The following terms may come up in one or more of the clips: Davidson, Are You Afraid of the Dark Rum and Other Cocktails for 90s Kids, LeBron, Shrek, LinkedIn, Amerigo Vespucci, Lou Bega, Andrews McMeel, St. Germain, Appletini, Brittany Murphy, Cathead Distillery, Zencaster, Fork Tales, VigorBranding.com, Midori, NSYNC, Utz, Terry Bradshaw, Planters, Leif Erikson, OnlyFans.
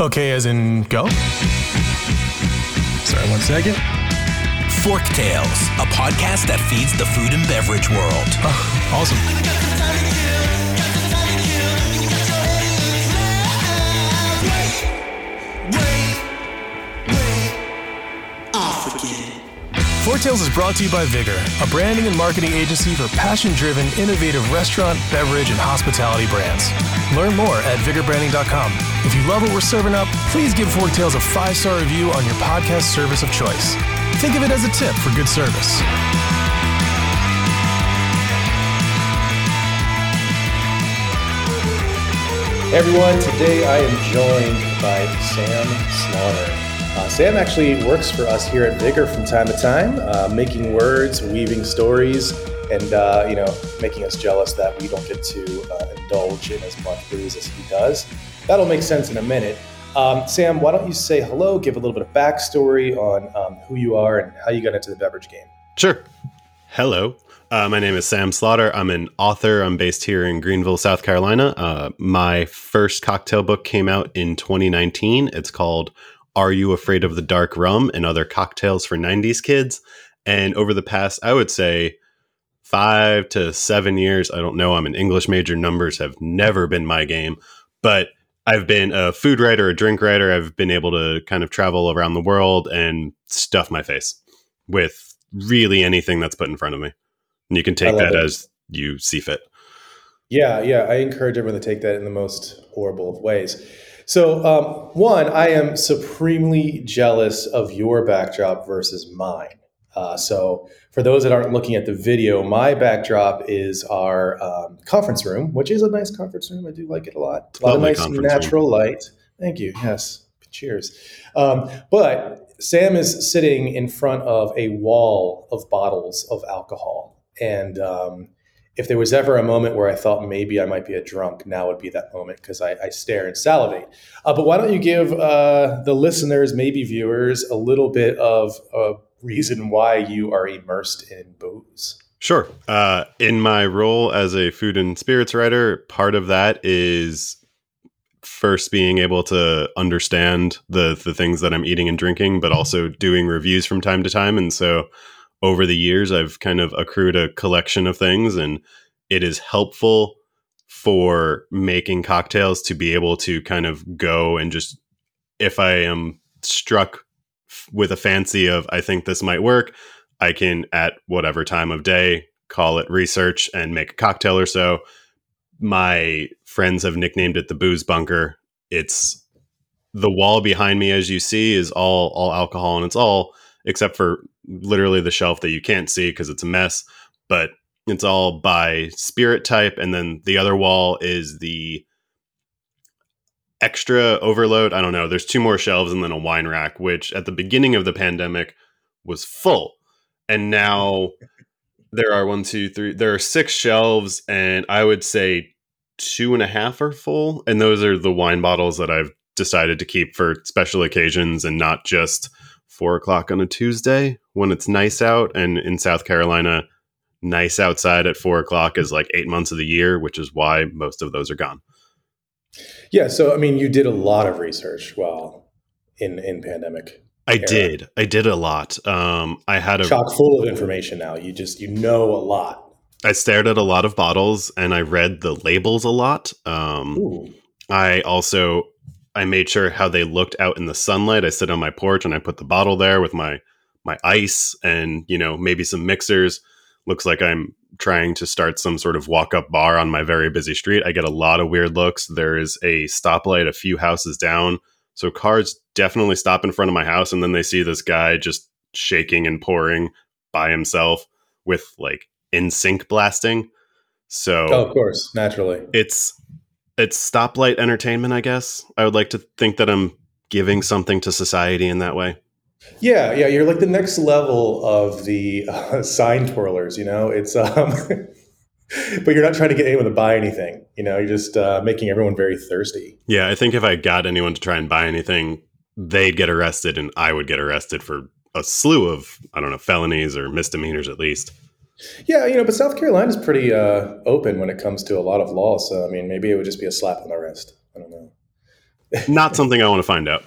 Okay, as in go? Sorry, one second. Fork Tales, a podcast that feeds the food and beverage world. Oh, awesome. Fork Tales is brought to you by Vigor, a branding and marketing agency for passion-driven, innovative restaurant, beverage, and hospitality brands. Learn more at VigorBranding.com. If you love what we're serving up, please give Fork Tales a 5-star review on your podcast service of choice. Think of it as a tip for good service. Hey everyone, today I am joined by Sam Slaughter. Sam actually works for us here at Vigor from time to time, making words, weaving stories, and making us jealous that we don't get to indulge in as much booze as he does. That'll make sense in a minute. Sam, why don't you say hello, give a little bit of backstory on who you are and how you got into the beverage game. Sure. Hello. My name is Sam Slaughter. I'm an author. I'm based here in Greenville, South Carolina. My first cocktail book came out in 2019. It's called Are You Afraid of the Dark Rum and Other Cocktails for 90s Kids? And over the past, I would say, 5 to 7 years, I don't know, I'm an English major. Numbers have never been my game, but I've been a food writer, a drink writer. I've been able to kind of travel around the world and stuff my face with really anything that's put in front of me. And you can take that as you see fit. Yeah. I encourage everyone to take that in the most horrible of ways. So one, I am supremely jealous of your backdrop versus mine. So for those that aren't looking at the video, my backdrop is our conference room, which is a nice conference room. I do like it a lot. A lot of nice natural light. Thank you. Yes. Cheers. But Sam is sitting in front of a wall of bottles of alcohol. And if there was ever a moment where I thought maybe I might be a drunk, now would be that moment because I stare and salivate. But why don't you give the listeners, maybe viewers, a little bit of a reason why you are immersed in booze? Sure. In my role as a food and spirits writer, part of that is first being able to understand the things that I'm eating and drinking, but also doing reviews from time to time. And so over the years, I've kind of accrued a collection of things, and it is helpful for making cocktails to be able to kind of go and just, if I am struck with a fancy of, I think this might work, I can at whatever time of day, call it research and make a cocktail or so. My friends have nicknamed it the booze bunker. It's the wall behind me, as you see, is all alcohol, and it's all, except for literally the shelf that you can't see because it's a mess, but it's all by spirit type. And then the other wall is the extra overload. I don't know. There's 2 more shelves and then a wine rack, which at the beginning of the pandemic was full. And now there are 1, 2, 3. There are 6 shelves, and I would say 2.5 are full. And those are the wine bottles that I've decided to keep for special occasions and not just 4 o'clock on a Tuesday when it's nice out. And in South Carolina, nice outside at 4 o'clock is like 8 months of the year, which is why most of those are gone. Yeah. So, I mean, you did a lot of research while in pandemic. I did a lot. I had a chock full of information now. You know, a lot. I stared at a lot of bottles and I read the labels a lot. I made sure how they looked out in the sunlight. I sit on my porch and I put the bottle there with my ice and, maybe some mixers. Looks like I'm trying to start some sort of walk-up bar on my very busy street. I get a lot of weird looks. There is a stoplight a few houses down. So cars definitely stop in front of my house. And then they see this guy just shaking and pouring by himself with like NSYNC blasting. So of course, naturally it's stoplight entertainment, I guess. I would like to think that I'm giving something to society in that way. Yeah. You're like the next level of the sign twirlers, It's but you're not trying to get anyone to buy anything, You're just making everyone very thirsty. Yeah, I think if I got anyone to try and buy anything, they'd get arrested and I would get arrested for a slew of, I don't know, felonies or misdemeanors at least. Yeah, but South Carolina is pretty open when it comes to a lot of laws. So, maybe it would just be a slap on the wrist. I don't know. Not something I want to find out.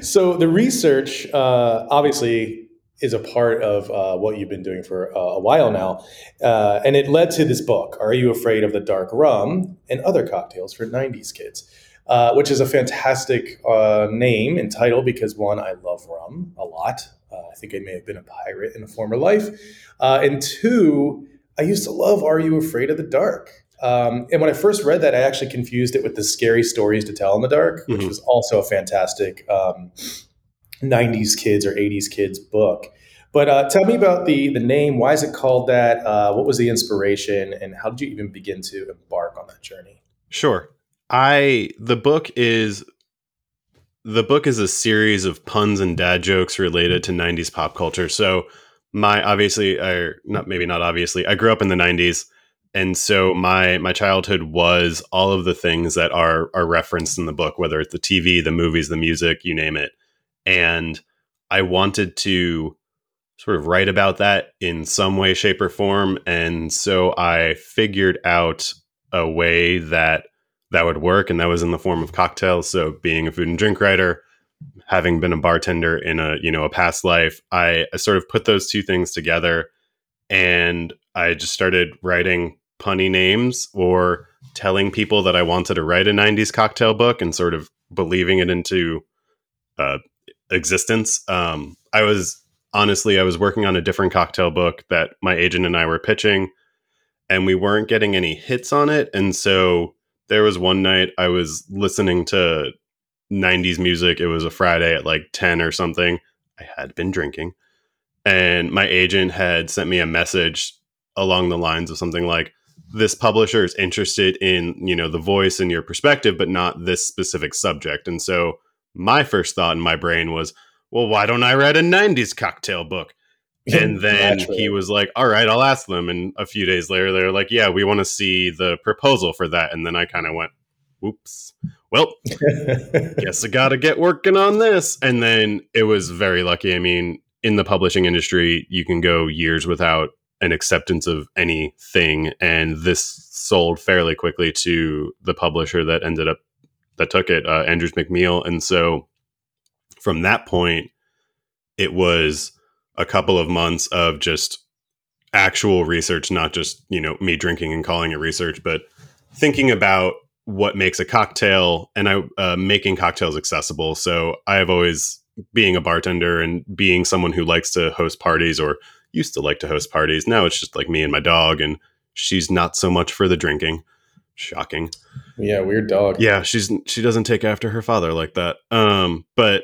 So the research, obviously, is a part of what you've been doing for a while now. And it led to this book, Are You Afraid of the Dark Rum and Other Cocktails for 90s Kids, which is a fantastic name and title because, one, I love rum a lot. I think I may have been a pirate in a former life. And two, I used to love Are You Afraid of the Dark? And when I first read that, I actually confused it with the Scary Stories to Tell in the Dark, which was also a fantastic 90s kids or 80s kids book. But tell me about the name. Why is it called that? What was the inspiration? And how did you even begin to embark on that journey? Sure. The book is a series of puns and dad jokes related to 90s pop culture. So I grew up in the 90s. And so my childhood was all of the things that are referenced in the book, whether it's the TV, the movies, the music, you name it. And I wanted to sort of write about that in some way, shape, or form. And so I figured out a way that would work, and that was in the form of cocktails. So being a food and drink writer, having been a bartender in a past life, I sort of put those two things together, and I just started writing punny names or telling people that I wanted to write a 90s cocktail book and sort of believing it into existence. I was working on a different cocktail book that my agent and I were pitching, and we weren't getting any hits on it. And so there was one night I was listening to 90s music. It was a Friday at like 10 or something. I had been drinking, and my agent had sent me a message along the lines of something like, this publisher is interested in, the voice and your perspective, but not this specific subject. And so my first thought in my brain was, well, why don't I write a 90s cocktail book? And then he was like, all right, I'll ask them. And a few days later, they're like, yeah, we want to see the proposal for that. And then I kind of went, oops, well, guess I got to get working on this. And then it was very lucky. I mean, in the publishing industry, you can go years without an acceptance of anything. And this sold fairly quickly to the publisher that took it, Andrews McMeel. And so from that point, it was a couple of months of just actual research, not just, me drinking and calling it research, but thinking about what makes a cocktail and making cocktails accessible. So I've always, being a bartender and being someone who likes to host parties, or used to like to host parties. Now it's just like me and my dog, and she's not so much for the drinking. Shocking. Yeah, weird dog. Yeah, she doesn't take after her father like that. But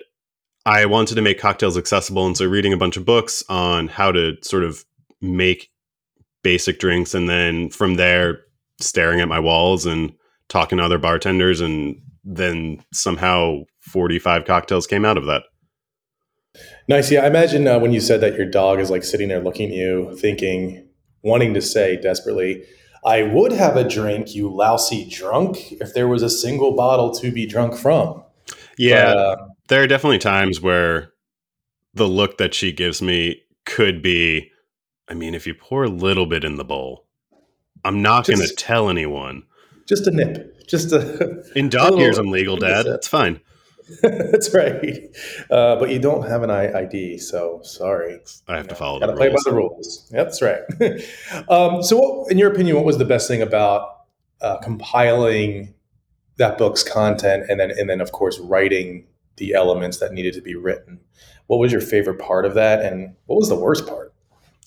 I wanted to make cocktails accessible, and so reading a bunch of books on how to sort of make basic drinks, and then from there staring at my walls and talking to other bartenders, and then somehow 45 cocktails came out of that. Nice. Yeah, I imagine when you said that, your dog is like sitting there looking at you, thinking, wanting to say desperately, I would have a drink, you lousy drunk, if there was a single bottle to be drunk from. Yeah, there are definitely times where the look that she gives me could be, I mean, if you pour a little bit in the bowl, I'm not going to tell anyone. Just a nip. In dog ears, I'm legal, Dad. It's fine. That's right. But you don't have an ID, so sorry. I have to follow the rules. Gotta play by the rules. Yep, that's right. So what, in your opinion, what was the best thing about compiling that book's content and then, of course, writing the elements that needed to be written? What was your favorite part of that, and what was the worst part?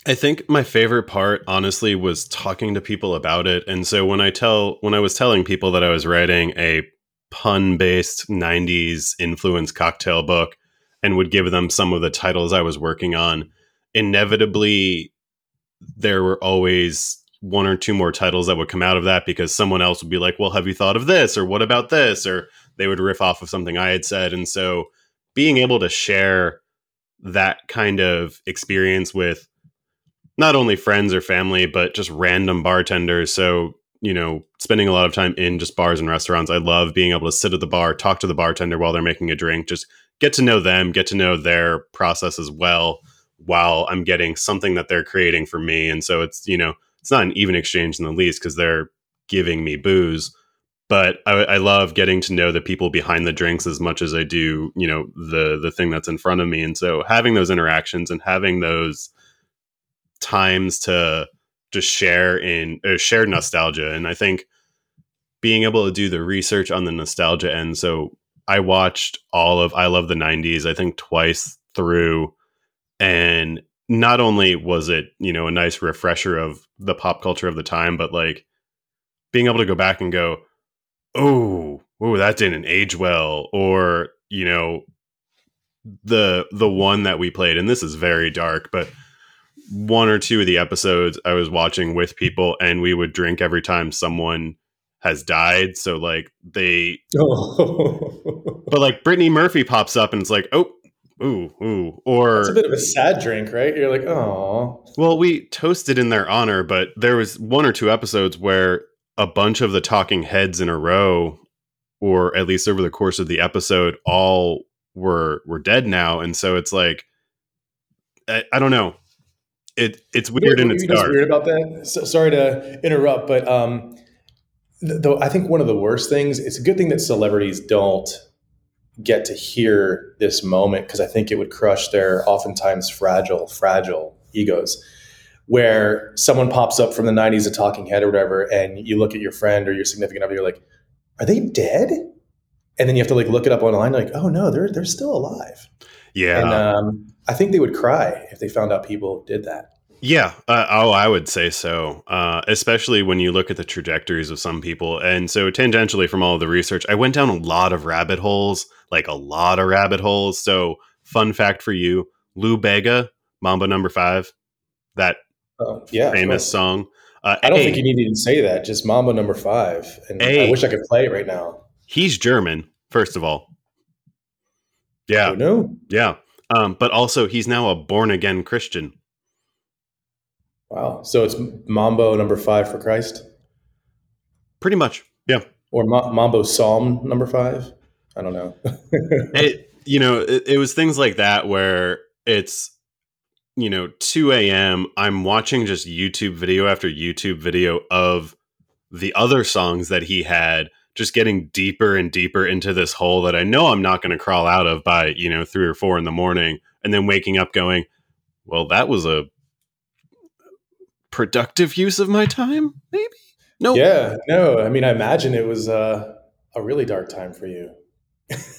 I think my favorite part, honestly, was talking to people about it. And so when I was telling people that I was writing a pun-based 90s influence cocktail book and would give them some of the titles I was working on, inevitably there were always one or two more titles that would come out of that, because someone else would be like, well, have you thought of this? Or what about this? Or they would riff off of something I had said. And so being able to share that kind of experience with not only friends or family, but just random bartenders. So spending a lot of time in just bars and restaurants, I love being able to sit at the bar, talk to the bartender while they're making a drink, just get to know them, get to know their process as well, while I'm getting something that they're creating for me. And so it's not an even exchange in the least, because they're giving me booze, But I love getting to know the people behind the drinks as much as I do, you know, the thing that's in front of me. And so having those interactions and having those times to just share in shared nostalgia. And I think being able to do the research on the nostalgia end. So I watched all of I Love the 90s, I think twice through. And not only was it, you know, a nice refresher of the pop culture of the time, but like being able to go back and go, Oh, that didn't age well. Or, you know, the one that we played, and this is very dark, but one or two of the episodes I was watching with people, and we would drink every time someone has died. So like they, but like Brittany Murphy pops up and it's like, oh, or it's a bit of a sad drink, right? You're like, oh, well, we toasted in their honor, but there was one or two episodes where a bunch of the talking heads in a row, or at least over the course of the episode, all were dead now. And so it's like, I don't know. It's weird and it's dark. Weird about that. So, sorry to interrupt, but though I think one of the worst things, it's a good thing that celebrities don't get to hear this moment, because I think it would crush their oftentimes fragile egos. Where someone pops up from the 90s, a talking head or whatever, and you look at your friend or your significant other, you're like, are they dead? And then you have to like look it up online, like, oh no, they're still alive. Yeah. And I think they would cry if they found out people did that. Yeah. I would say so. Especially when you look at the trajectories of some people. And so tangentially from all of the research, I went down a lot of rabbit holes. So fun fact for you, Lou Bega, Mambo No. 5, that famous song. I don't think you need to even say that. Just Mambo No. 5. And I wish I could play it right now. He's German, first of all. Yeah. No. Yeah. But also he's now a born again Christian. Wow. So it's Mambo No. 5 for Christ. Pretty much. Yeah. Or Mambo Psalm No. 5. I don't know. It was things like that where it's, you know, 2 a.m. I'm watching just YouTube video after YouTube video of the other songs that he had, just getting deeper and deeper into this hole that I know I'm not going to crawl out of by, you know, 3 or 4 in the morning, and then waking up going, well, that was a productive use of my time, maybe? No. Yeah, no. I mean, I imagine it was a really dark time for you.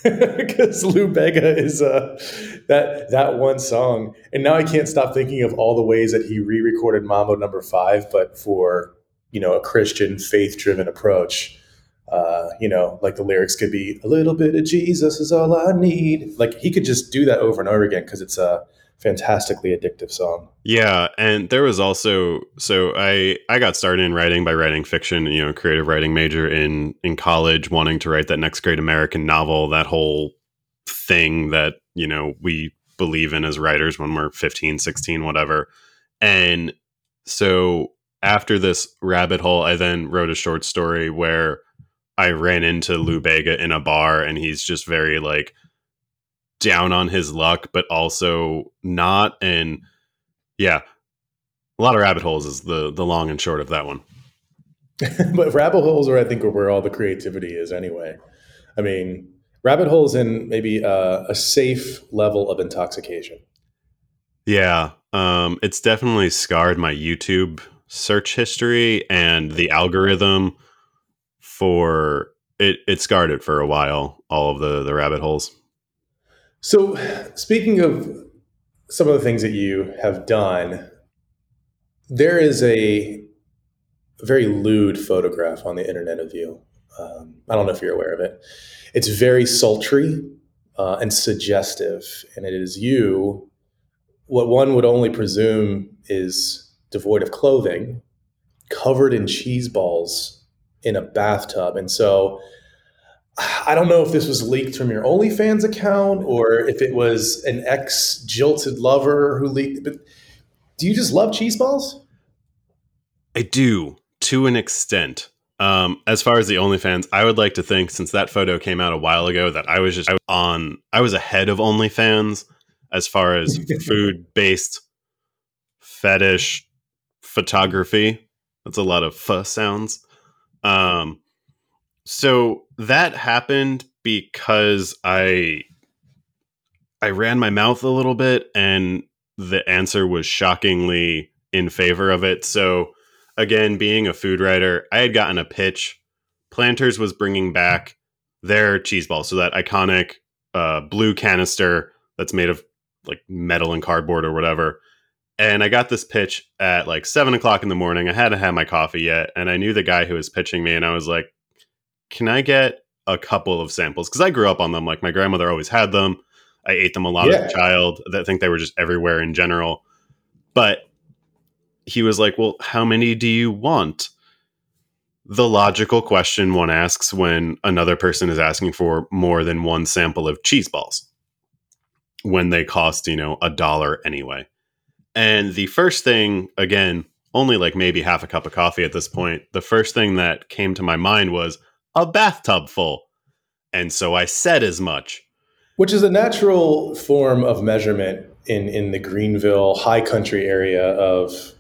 Because Lou Bega is that one song, and now I can't stop thinking of all the ways that he re-recorded Mambo No. 5, but for, you know, a Christian faith-driven approach. You know, like the lyrics could be "A little bit of Jesus is all I need." Like he could just do that over and over again because it's a fantastically addictive song. Yeah, and there was also I got started in writing by writing fiction, you know, creative writing major in college, wanting to write that next great American novel, that whole thing that, you know, we believe in as writers when we're 15, 16, whatever. And so after this rabbit hole, I then wrote a short story where I ran into Lou Bega in a bar, and he's just very like down on his luck, but also not. And yeah, a lot of rabbit holes is the long and short of that one. But rabbit holes are, I think, where all the creativity is anyway. I mean, rabbit holes in maybe a safe level of intoxication. Yeah. It's definitely scarred my YouTube search history and the algorithm for it. It scarred it for a while, all of the rabbit holes. So speaking of some of the things that you have done, there is a very lewd photograph on the internet of you. I don't know if you're aware of it. It's very sultry and suggestive, and it is you, what one would only presume is devoid of clothing, covered in cheese balls in a bathtub. And so I don't know if this was leaked from your OnlyFans account or if it was an ex-jilted lover who leaked, but do you just love cheese balls? I do, to an extent. As far as the OnlyFans, I would like to think, since that photo came out a while ago, that I was ahead of OnlyFans as far as food-based fetish photography. That's a lot of fuh sounds. So that happened because I ran my mouth a little bit, and the answer was shockingly in favor of it. So again, being a food writer, I had gotten a pitch. Planters was bringing back their cheese ball. So that iconic blue canister that's made of like metal and cardboard or whatever. And I got this pitch at like 7 o'clock in the morning. I hadn't had my coffee yet. And I knew the guy who was pitching me, and I was like, can I get a couple of samples? Cause I grew up on them. Like my grandmother always had them. I ate them a lot as a child. I think they were just everywhere in general. But he was like, well, how many do you want? The logical question one asks when another person is asking for more than one sample of cheese balls, when they cost, you know, $1 anyway. And the first thing, again, only like maybe half a cup of coffee at this point, the first thing that came to my mind was a bathtub full. And so I said as much. Which is a natural form of measurement in the Greenville high country area of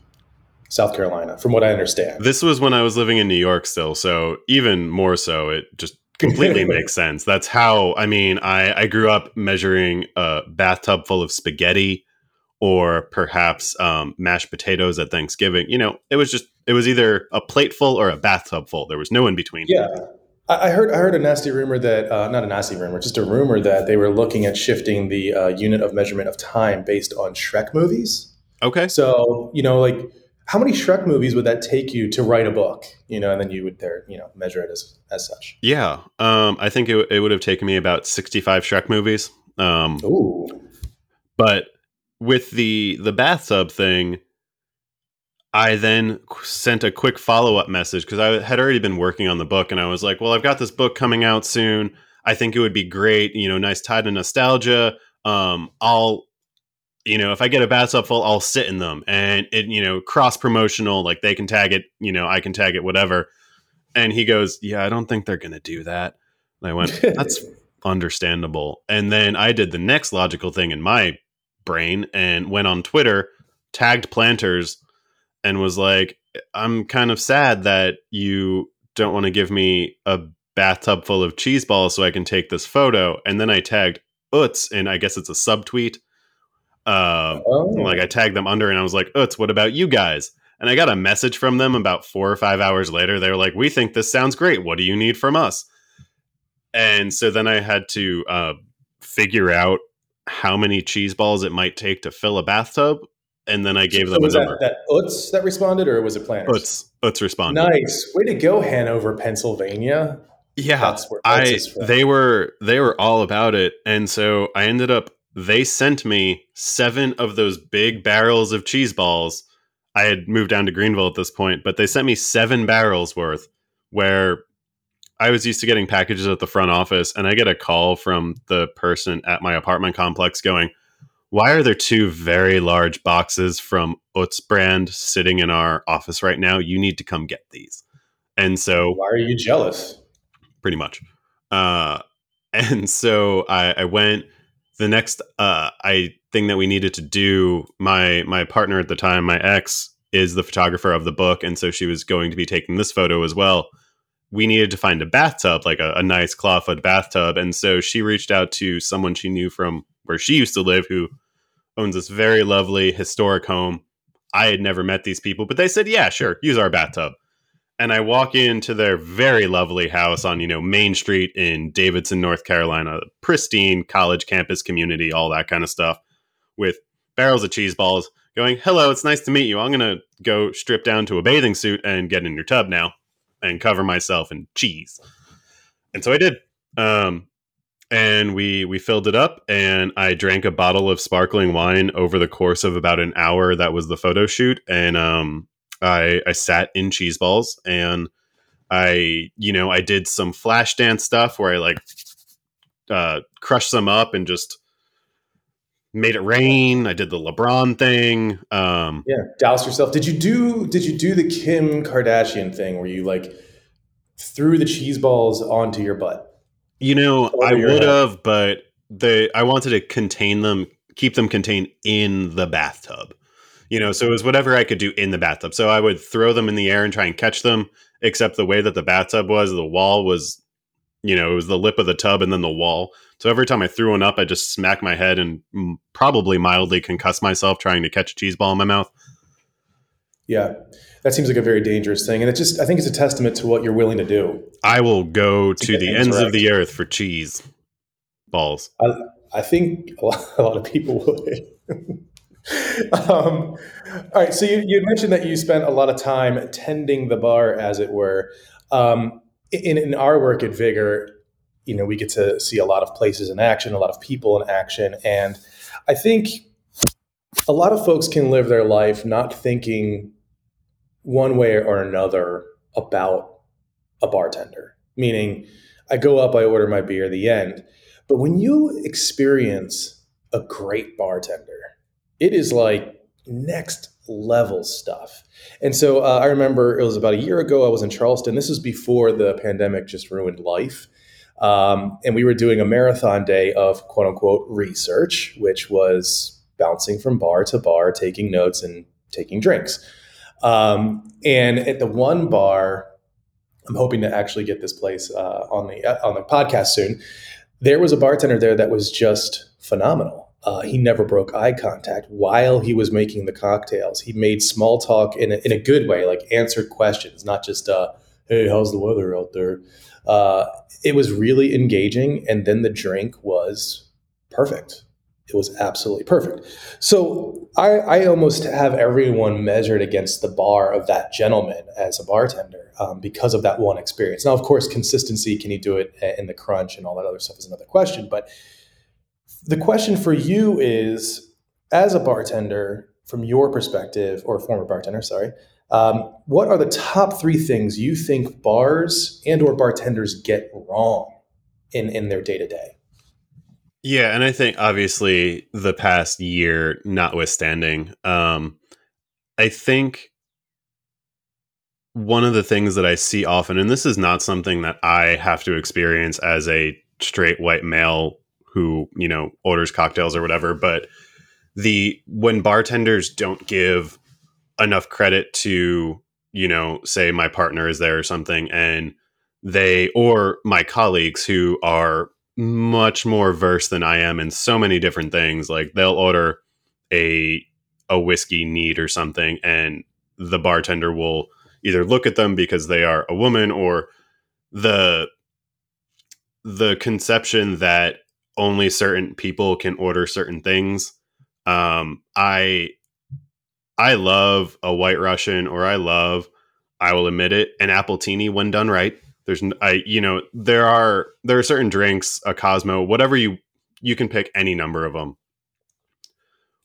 South Carolina, from what I understand. This was when I was living in New York still, so even more so, it just completely makes sense. That's how, I mean, I grew up measuring a bathtub full of spaghetti or perhaps mashed potatoes at Thanksgiving. You know, it was either a plateful or a bathtub full. There was no in between. Yeah. I heard a nasty rumor that, not a nasty rumor, just a rumor that they were looking at shifting the unit of measurement of time based on Shrek movies. Okay. So, you know, like how many Shrek movies would that take you to write a book, you know, and then you would measure it as such. Yeah. I think it would have taken me about 65 Shrek movies. Ooh. But with the bathtub thing, I then sent a quick follow-up message because I had already been working on the book, and I was like, well, I've got this book coming out soon. I think it would be great. You know, nice tie to nostalgia. I'll, you know, if I get a bathtub full, I'll sit in them, and it, you know, cross-promotional, like they can tag it, you know, I can tag it, whatever. And he goes, yeah, I don't think they're going to do that. And I went, that's understandable. And then I did the next logical thing in my brain and went on Twitter, tagged Planters, and was like, I'm kind of sad that you don't want to give me a bathtub full of cheese balls so I can take this photo. And then I tagged Utz, and I guess it's a subtweet. Like I tagged them under, and I was like, Utz, what about you guys? And I got a message from them about 4 or 5 hours later. They were like, we think this sounds great. What do you need from us? And so then I had to figure out how many cheese balls it might take to fill a bathtub. And then I gave them a number. Was that Utz that responded, or was it Planters? Utz responded. Nice. Way to go, Hanover, Pennsylvania. Yeah. That's where Utz is from. They were all about it. And so I ended up, they sent me 7 of those big barrels of cheese balls. I had moved down to Greenville at this point, but they sent me 7 barrels worth, where I was used to getting packages at the front office, and I get a call from the person at my apartment complex going, why are there 2 very large boxes from Utz brand sitting in our office right now? You need to come get these. And so, why are you jealous? Pretty much. And so I went. The next thing that we needed to do, my partner at the time, my ex, is the photographer of the book, and so she was going to be taking this photo as well. We needed to find a bathtub, like a nice clawfoot bathtub. And so she reached out to someone she knew from where she used to live, who owns this very lovely historic home. I had never met these people, but they said, yeah, sure, use our bathtub. And I walk into their very lovely house on, you know, Main Street in Davidson, North Carolina, pristine college campus community, all that kind of stuff, with barrels of cheese balls, going, hello, it's nice to meet you. I'm going to go strip down to a bathing suit and get in your tub now and cover myself in cheese. And so I did. And we filled it up, and I drank a bottle of sparkling wine over the course of about an hour. That was the photo shoot. And I sat in cheese balls, and I did some flash dance stuff where I like crushed some up and just made it rain. I did the LeBron thing. Douse yourself. Did you do the Kim Kardashian thing where you like threw the cheese balls onto your butt? You know, I would have, but I wanted to contain them, keep them contained in the bathtub, you know, so it was whatever I could do in the bathtub. So I would throw them in the air and try and catch them except the way that the bathtub was, the wall was, you know, it was the lip of the tub and then the wall. So every time I threw one up, I just smacked my head and probably mildly concussed myself trying to catch a cheese ball in my mouth. Yeah, that seems like a very dangerous thing. And it just, I think it's a testament to what you're willing to do. I will go to the ends of the earth for cheese balls. I think a lot of people would. All right. So you mentioned that you spent a lot of time tending the bar, as it were. In our work at Vigor, you know, we get to see a lot of places in action, a lot of people in action. And I think a lot of folks can live their life not thinking one way or another about a bartender, meaning I go up, I order my beer, the end. But when you experience a great bartender, it is like next level stuff. And so I remember it was about a year ago, I was in Charleston. This was before the pandemic just ruined life. And we were doing a marathon day of quote unquote research, which was bouncing from bar to bar, taking notes and taking drinks. And at the one bar, I'm hoping to actually get this place on the podcast soon. There was a bartender there that was just phenomenal. He never broke eye contact while he was making the cocktails. He made small talk in a good way, like answered questions, not just, hey, how's the weather out there? It was really engaging. And then the drink was perfect. It was absolutely perfect. So I almost have everyone measured against the bar of that gentleman as a bartender because of that one experience. Now, of course, consistency, can he do it in the crunch and all that other stuff is another question. But the question for you is, as a bartender, from your perspective, or a former bartender, sorry, what are the top three things you think bars and or bartenders get wrong in their day-to-day? Yeah, and I think, obviously, the past year notwithstanding, I think one of the things that I see often, and this is not something that I have to experience as a straight white male who, you know, orders cocktails or whatever, but when bartenders don't give enough credit to, you know, say my partner is there or something, and they, or my colleagues who are much more versed than I am in so many different things, like they'll order a whiskey neat or something, and the bartender will either look at them because they are a woman, or the conception that only certain people can order certain things. I love a White Russian, or I will admit it, an Appletini when done right. There are certain drinks, a Cosmo, whatever, you can pick any number of them.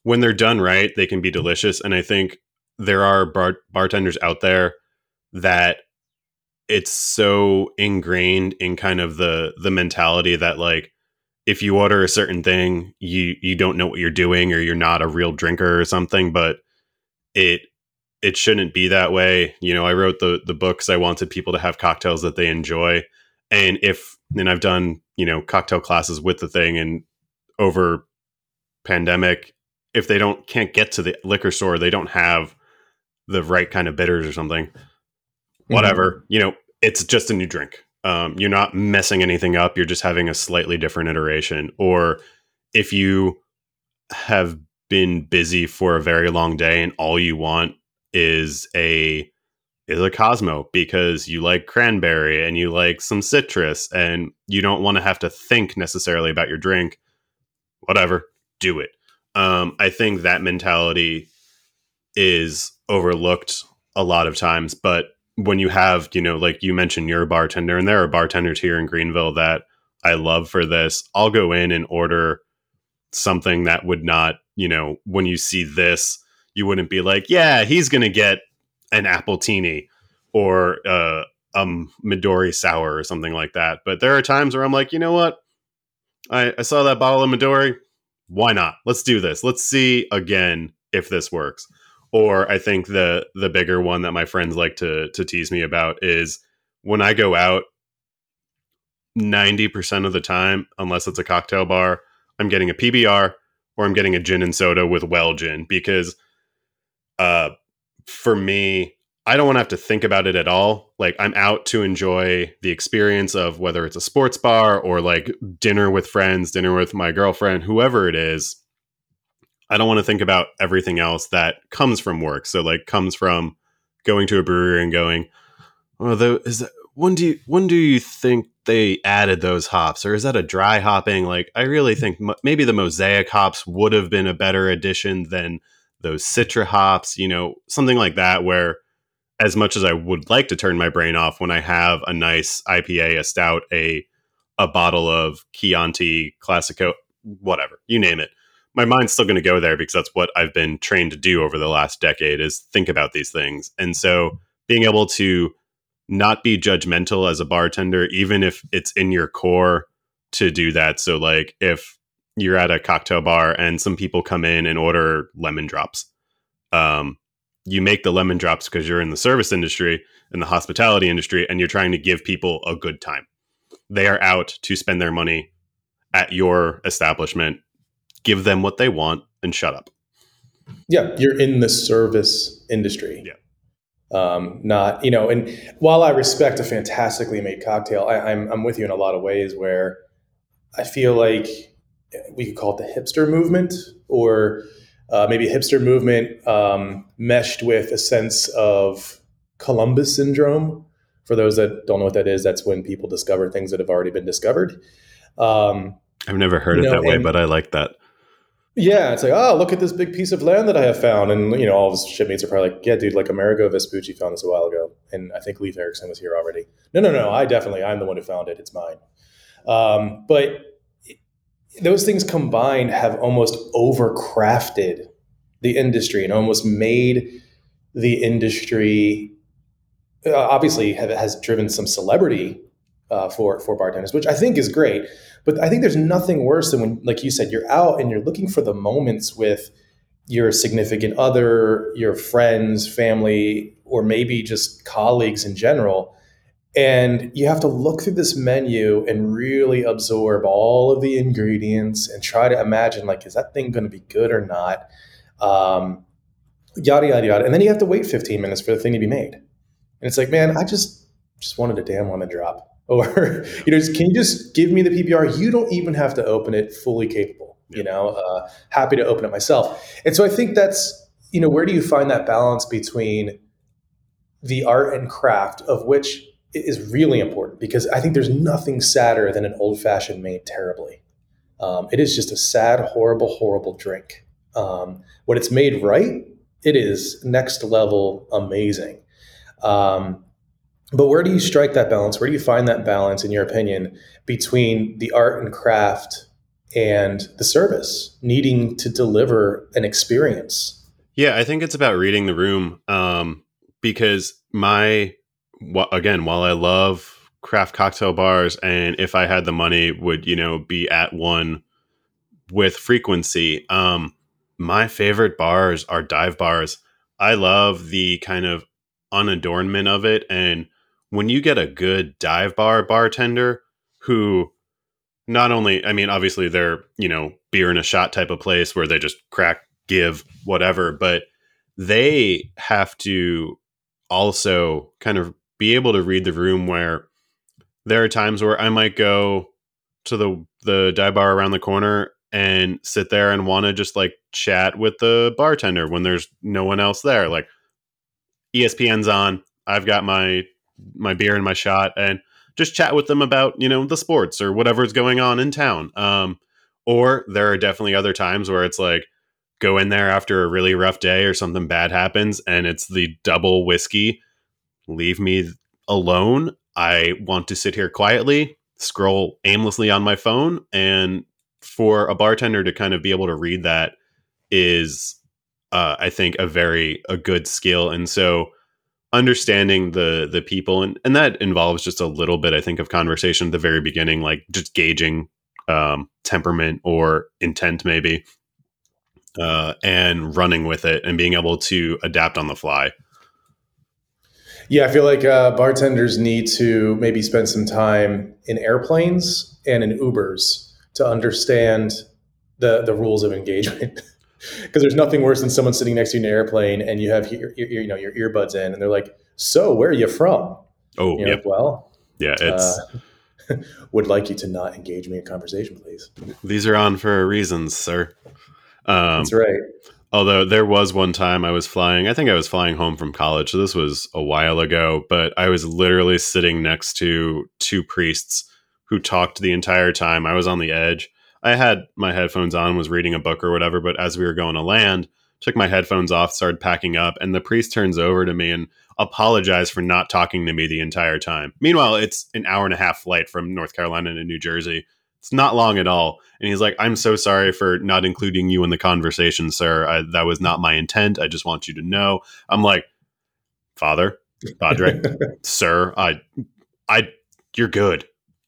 When they're done right, they can be delicious. And I think there are bartenders out there that it's so ingrained in kind of the mentality that, like, if you order a certain thing, you don't know what you're doing, or you're not a real drinker or something, but it shouldn't be that way. You know, I wrote the books. I wanted people to have cocktails that they enjoy. And I've done, you know, cocktail classes with the thing, and over pandemic, if they can't get to the liquor store, they don't have the right kind of bitters or something, whatever, you know, it's just a new drink. You're not messing anything up. You're just having a slightly different iteration. Or if you have been busy for a very long day and all you want is a Cosmo because you like cranberry and you like some citrus and you don't want to have to think necessarily about your drink, whatever, do it. I think that mentality is overlooked a lot of times, but when you have, you know, like you mentioned, you're a bartender, and there are bartenders here in Greenville that I love for this. I'll go in and order something that would not, you know, when you see this, you wouldn't be like, yeah, he's going to get an Appletini or Midori Sour or something like that. But there are times where I'm like, you know what? I saw that bottle of Midori. Why not? Let's do this. Let's see again if this works. Or I think the bigger one that my friends like to tease me about is when I go out, 90% of the time, unless it's a cocktail bar, I'm getting a PBR or I'm getting a gin and soda with well gin, because for me, I don't want to have to think about it at all. Like, I'm out to enjoy the experience of whether it's a sports bar or like dinner with friends, dinner with my girlfriend, whoever it is. I don't want to think about everything else that comes from work. So like comes from going to a brewery and going, oh, when do you think they added those hops, or is that a dry hopping? Like, I really think maybe the mosaic hops would have been a better addition than those citra hops, you know, something like that, where as much as I would like to turn my brain off when I have a nice IPA, a stout, a bottle of Chianti, Classico, whatever, you name it, my mind's still going to go there because that's what I've been trained to do over the last decade, is think about these things. And so being able to not be judgmental as a bartender, even if it's in your core to do that. So like if you're at a cocktail bar and some people come in and order lemon drops, you make the lemon drops because you're in the service industry and the hospitality industry, and you're trying to give people a good time. They are out to spend their money at your establishment. Give them what they want and shut up. Yeah. You're in the service industry. Yeah. Not, you know, and while I respect a fantastically made cocktail, I'm with you in a lot of ways where I feel like we could call it the hipster movement, or maybe a hipster movement meshed with a sense of Columbus syndrome. For those that don't know what that is, that's when people discover things that have already been discovered. I've never heard it that way, but I like that. Yeah, it's like, oh, look at this big piece of land that I have found. And, you know, all of his shipmates are probably like, yeah, dude, like Amerigo Vespucci found this a while ago. And I think Leif Erikson was here already. No, I'm the one who found it. It's mine. But those things combined have almost overcrafted the industry and almost made the industry, obviously has driven some celebrity for bartenders, which I think is great. But I think there's nothing worse than when, like you said, you're out and you're looking for the moments with your significant other, your friends, family, or maybe just colleagues in general. And you have to look through this menu and really absorb all of the ingredients and try to imagine, like, is that thing going to be good or not? Yada, yada, yada. And then you have to wait 15 minutes for the thing to be made. And it's like, man, I just wanted a damn lemon drop. Or, you know, can you just give me the PBR? You don't even have to open it, fully capable, you know, happy to open it myself. And so I think that's, you know, where do you find that balance between the art and craft, of which is really important? Because I think there's nothing sadder than an old fashioned made terribly. It is just a sad, horrible, horrible drink. When it's made right, it is next level amazing. But where do you strike that balance? Where do you find that balance, in your opinion, between the art and craft and the service, needing to deliver an experience? Yeah, I think it's about reading the room, because while I love craft cocktail bars, and if I had the money would, you know, be at one with frequency, my favorite bars are dive bars. I love the kind of unadornment of it, and when you get a good dive bar bartender who not only, I mean, obviously they're, you know, beer and a shot type of place where they just crack, give, whatever, but they have to also kind of be able to read the room, where there are times where I might go to the dive bar around the corner and sit there and want to just like chat with the bartender when there's no one else there. Like, ESPN's on, I've got my beer and my shot, and just chat with them about, you know, the sports or whatever's going on in town. Or there are definitely other times where it's like, go in there after a really rough day or something bad happens, and it's the double whiskey. Leave me alone. I want to sit here quietly, scroll aimlessly on my phone. And for a bartender to kind of be able to read that is, I think, a good skill. And so understanding the people, and that involves just a little bit, I think, of conversation at the very beginning, like just gauging temperament or intent maybe, and running with it and being able to adapt on the fly. Yeah, I feel like bartenders need to maybe spend some time in airplanes and in Ubers to understand the rules of engagement. Because there's nothing worse than someone sitting next to you in an airplane and you have your earbuds in and they're like, "So, where are you from?" Oh, you know, yep. Well, yeah, it's would like you to not engage me in conversation, please. These are on for reasons, sir. That's right. Although there was one time I was flying home from college. So this was a while ago, but I was literally sitting next to two priests who talked the entire time. I was on the edge. I had my headphones on, was reading a book or whatever, but as we were going to land, took my headphones off, started packing up, and the priest turns over to me and apologized for not talking to me the entire time. Meanwhile, it's an hour and a half flight from North Carolina to New Jersey. It's not long at all. And he's like, "I'm so sorry for not including you in the conversation, sir. That was not my intent. I just want you to know." I'm like, "Father, Padre, sir, you're good.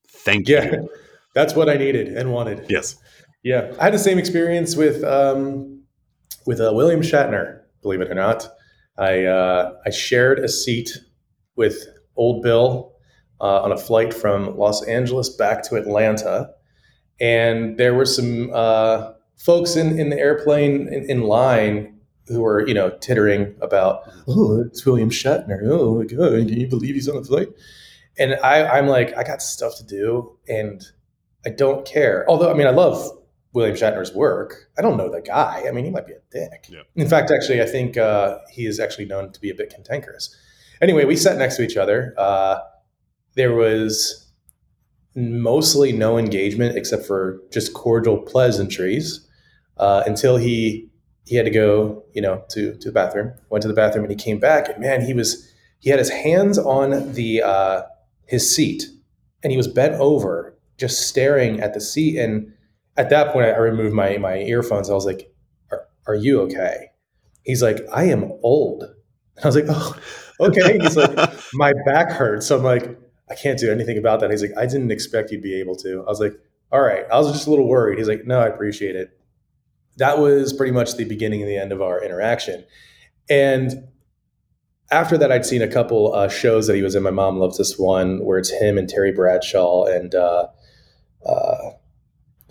Thank you." That's what I needed and wanted. Yes. Yeah. I had the same experience with William Shatner, believe it or not. I shared a seat with old Bill on a flight from Los Angeles back to Atlanta. And there were some folks in the airplane in line who were, tittering about, "Oh, it's William Shatner. Oh, my God. Can you believe he's on the flight?" And I'm like, I got stuff to do. And I don't care. Although, I love William Shatner's work. I don't know the guy. He might be a dick. Yeah. In fact, actually, I think he is actually known to be a bit cantankerous. Anyway, we sat next to each other. There was mostly no engagement except for just cordial pleasantries until he had to go, to the bathroom. Went to the bathroom and he came back. And man, he had his hands on his seat and he was bent over, just staring at the seat. And at that point, I removed my earphones. I was like, are you okay? He's like, "I am old." And I was like, "Oh, okay." He's like, "My back hurts." So I'm like, "I can't do anything about that." He's like, "I didn't expect you'd be able to." I was like, "All right." I was just a little worried. He's like, "No, I appreciate it." That was pretty much the beginning and the end of our interaction. And after that, I'd seen a couple shows that he was in. My mom loves this one where it's him and Terry Bradshaw and the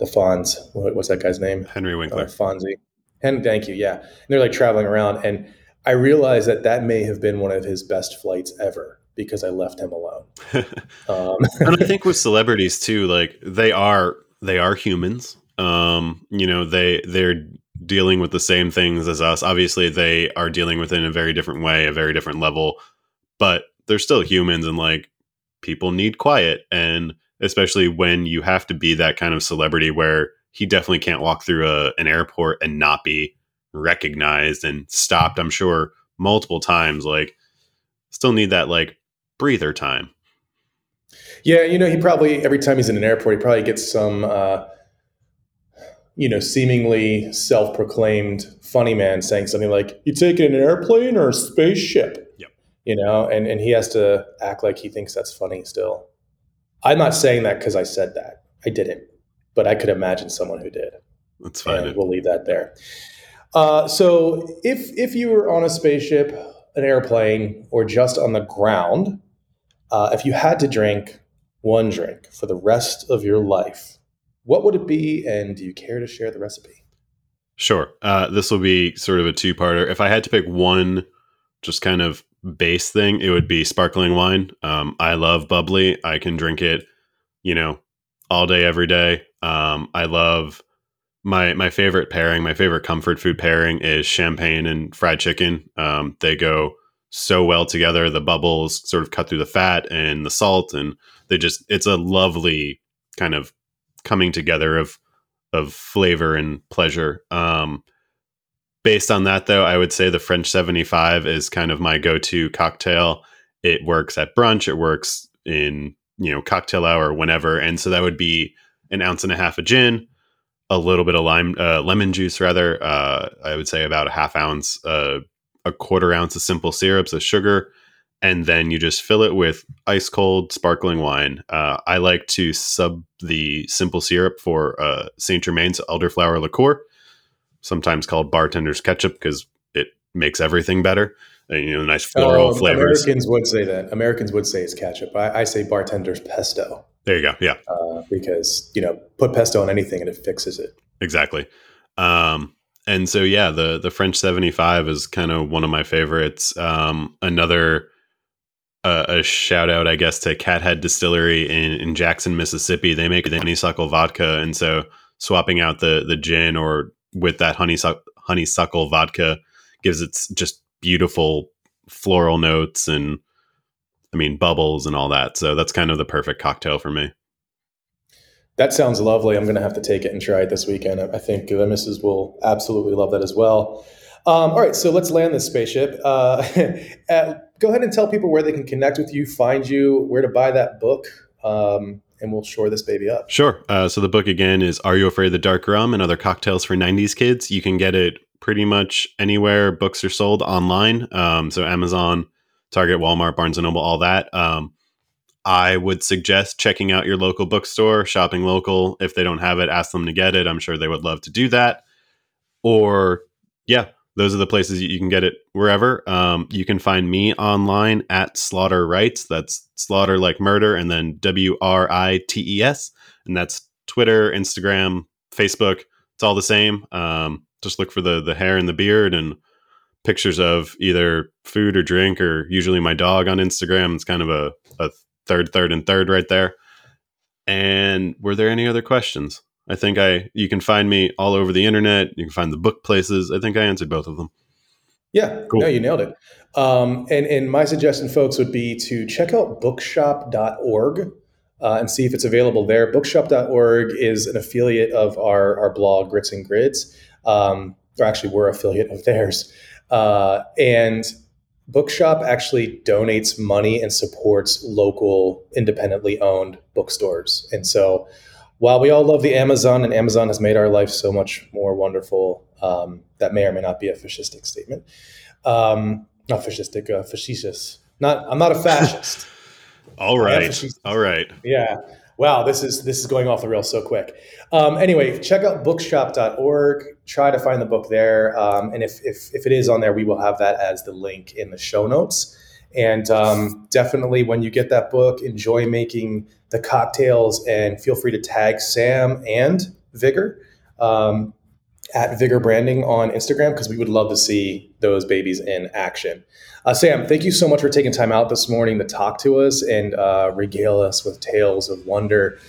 Fonz. What's that guy's name? Henry Winkler. Fonzie. Thank you. Yeah. And they're like traveling around. And I realized that may have been one of his best flights ever because I left him alone. And I think with celebrities too, like they are humans. They're dealing with the same things as us. Obviously they are dealing with it in a very different way, a very different level, but they're still humans and like people need quiet. And especially when you have to be that kind of celebrity where he definitely can't walk through an airport and not be recognized and stopped, I'm sure, multiple times, like still need that like breather time. Yeah. He probably, every time he's in an airport, he probably gets some, seemingly self-proclaimed funny man saying something like, "You taking an airplane or a spaceship?" Yep. And he has to act like he thinks that's funny still. I'm not saying that because I said that. I didn't, but I could imagine someone who did. That's fine. We'll leave that there. So if you were on a spaceship, an airplane, or just on the ground, if you had to drink one drink for the rest of your life, what would it be, and do you care to share the recipe? Sure. This will be sort of a two-parter. If I had to pick one just kind of base thing, it would be sparkling wine. I love bubbly. I can drink it, all day, every day. I love my favorite pairing, my favorite comfort food pairing is champagne and fried chicken. They go so well together. The bubbles sort of cut through the fat and the salt, and it's a lovely kind of coming together of flavor and pleasure. Based on that though, I would say the French 75 is kind of my go-to cocktail. It works at brunch. It works in, cocktail hour, whenever. And so that would be an 1.5 ounces of gin, a little bit of lemon juice rather. I would say about a 0.5 ounce, a 1/4 ounce of simple syrups, of sugar. And then you just fill it with ice cold sparkling wine. I like to sub the simple syrup for St. Germain's elderflower liqueur, sometimes called bartender's ketchup because it makes everything better. And, nice floral flavors. Americans would say it's ketchup. I say bartender's pesto. There you go. Yeah. Because, put pesto on anything and it fixes it. Exactly. And so, yeah, the French 75 is kind of one of my favorites. Another a shout out, I guess, to Cathead Distillery in Jackson, Mississippi. They make the honeysuckle vodka. And so swapping out the gin or with that honeysuckle vodka gives it just beautiful floral notes and, I mean, bubbles and all that. So that's kind of the perfect cocktail for me. That sounds lovely. I'm going to have to take it and try it this weekend. I think the missus will absolutely love that as well. All right, so let's land this spaceship. Go ahead and tell people where they can connect with you, find you, where to buy that book, and we'll shore this baby up. Sure. So the book, again, is Are You Afraid of the Dark Rum and Other Cocktails for 90s Kids? You can get it pretty much anywhere books are sold online. So Amazon, Target, Walmart, Barnes & Noble, all that. I would suggest checking out your local bookstore, shopping local. If they don't have it, ask them to get it. I'm sure they would love to do that. Or, yeah, those are the places you can get it wherever. You can find me online at Slaughter Writes. That's Slaughter like murder, and then WRITES. And that's Twitter, Instagram, Facebook. It's all the same. Just look for the hair and the beard and pictures of either food or drink or usually my dog on Instagram. It's kind of a third right there. And were there any other questions? I think you can find me all over the internet. You can find the book places. I think I answered both of them. Yeah, cool. No, you nailed it. And my suggestion, folks, would be to check out bookshop.org and see if it's available there. Bookshop.org is an affiliate of our blog, Grits and Grids. Or actually, we're an affiliate of theirs. And Bookshop actually donates money and supports local independently owned bookstores. And so while we all love the Amazon and Amazon has made our life so much more wonderful, that may or may not be a fascistic statement. Not fascistic, facetious. I'm not a fascist. All right. All right. Yeah. Wow, this is going off the rails so quick. Anyway, check out bookshop.org. Try to find the book there. And if it is on there, we will have that as the link in the show notes. And definitely when you get that book, enjoy making the cocktails and feel free to tag Sam and Vigor at Vigor Branding on Instagram because we would love to see those babies in action. Sam, thank you so much for taking time out this morning to talk to us and regale us with tales of wonder,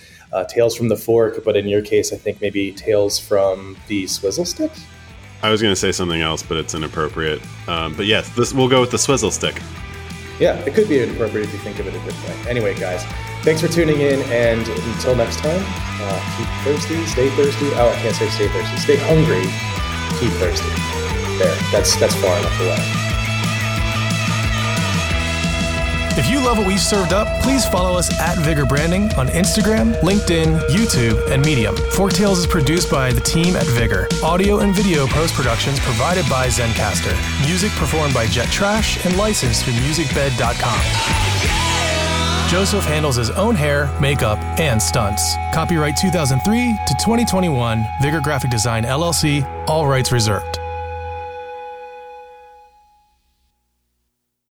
tales from the fork, but in your case, I think maybe tales from the swizzle stick? I was going to say something else, but it's inappropriate. But yes, we'll go with the swizzle stick. Yeah, it could be inappropriate if you think of it a good way. Anyway, guys, thanks for tuning in, and until next time, keep thirsty, stay thirsty. Oh, I can't say stay thirsty. Stay hungry, keep thirsty. There, that's far enough away. If you love what we served up, please follow us at Vigor Branding on Instagram, LinkedIn, YouTube, and Medium. Fork Tales is produced by the team at Vigor. Audio and video post-productions provided by Zencaster. Music performed by Jet Trash and licensed through musicbed.com. Joseph handles his own hair, makeup, and stunts. Copyright 2003 to 2021, Vigor Graphic Design, LLC, all rights reserved.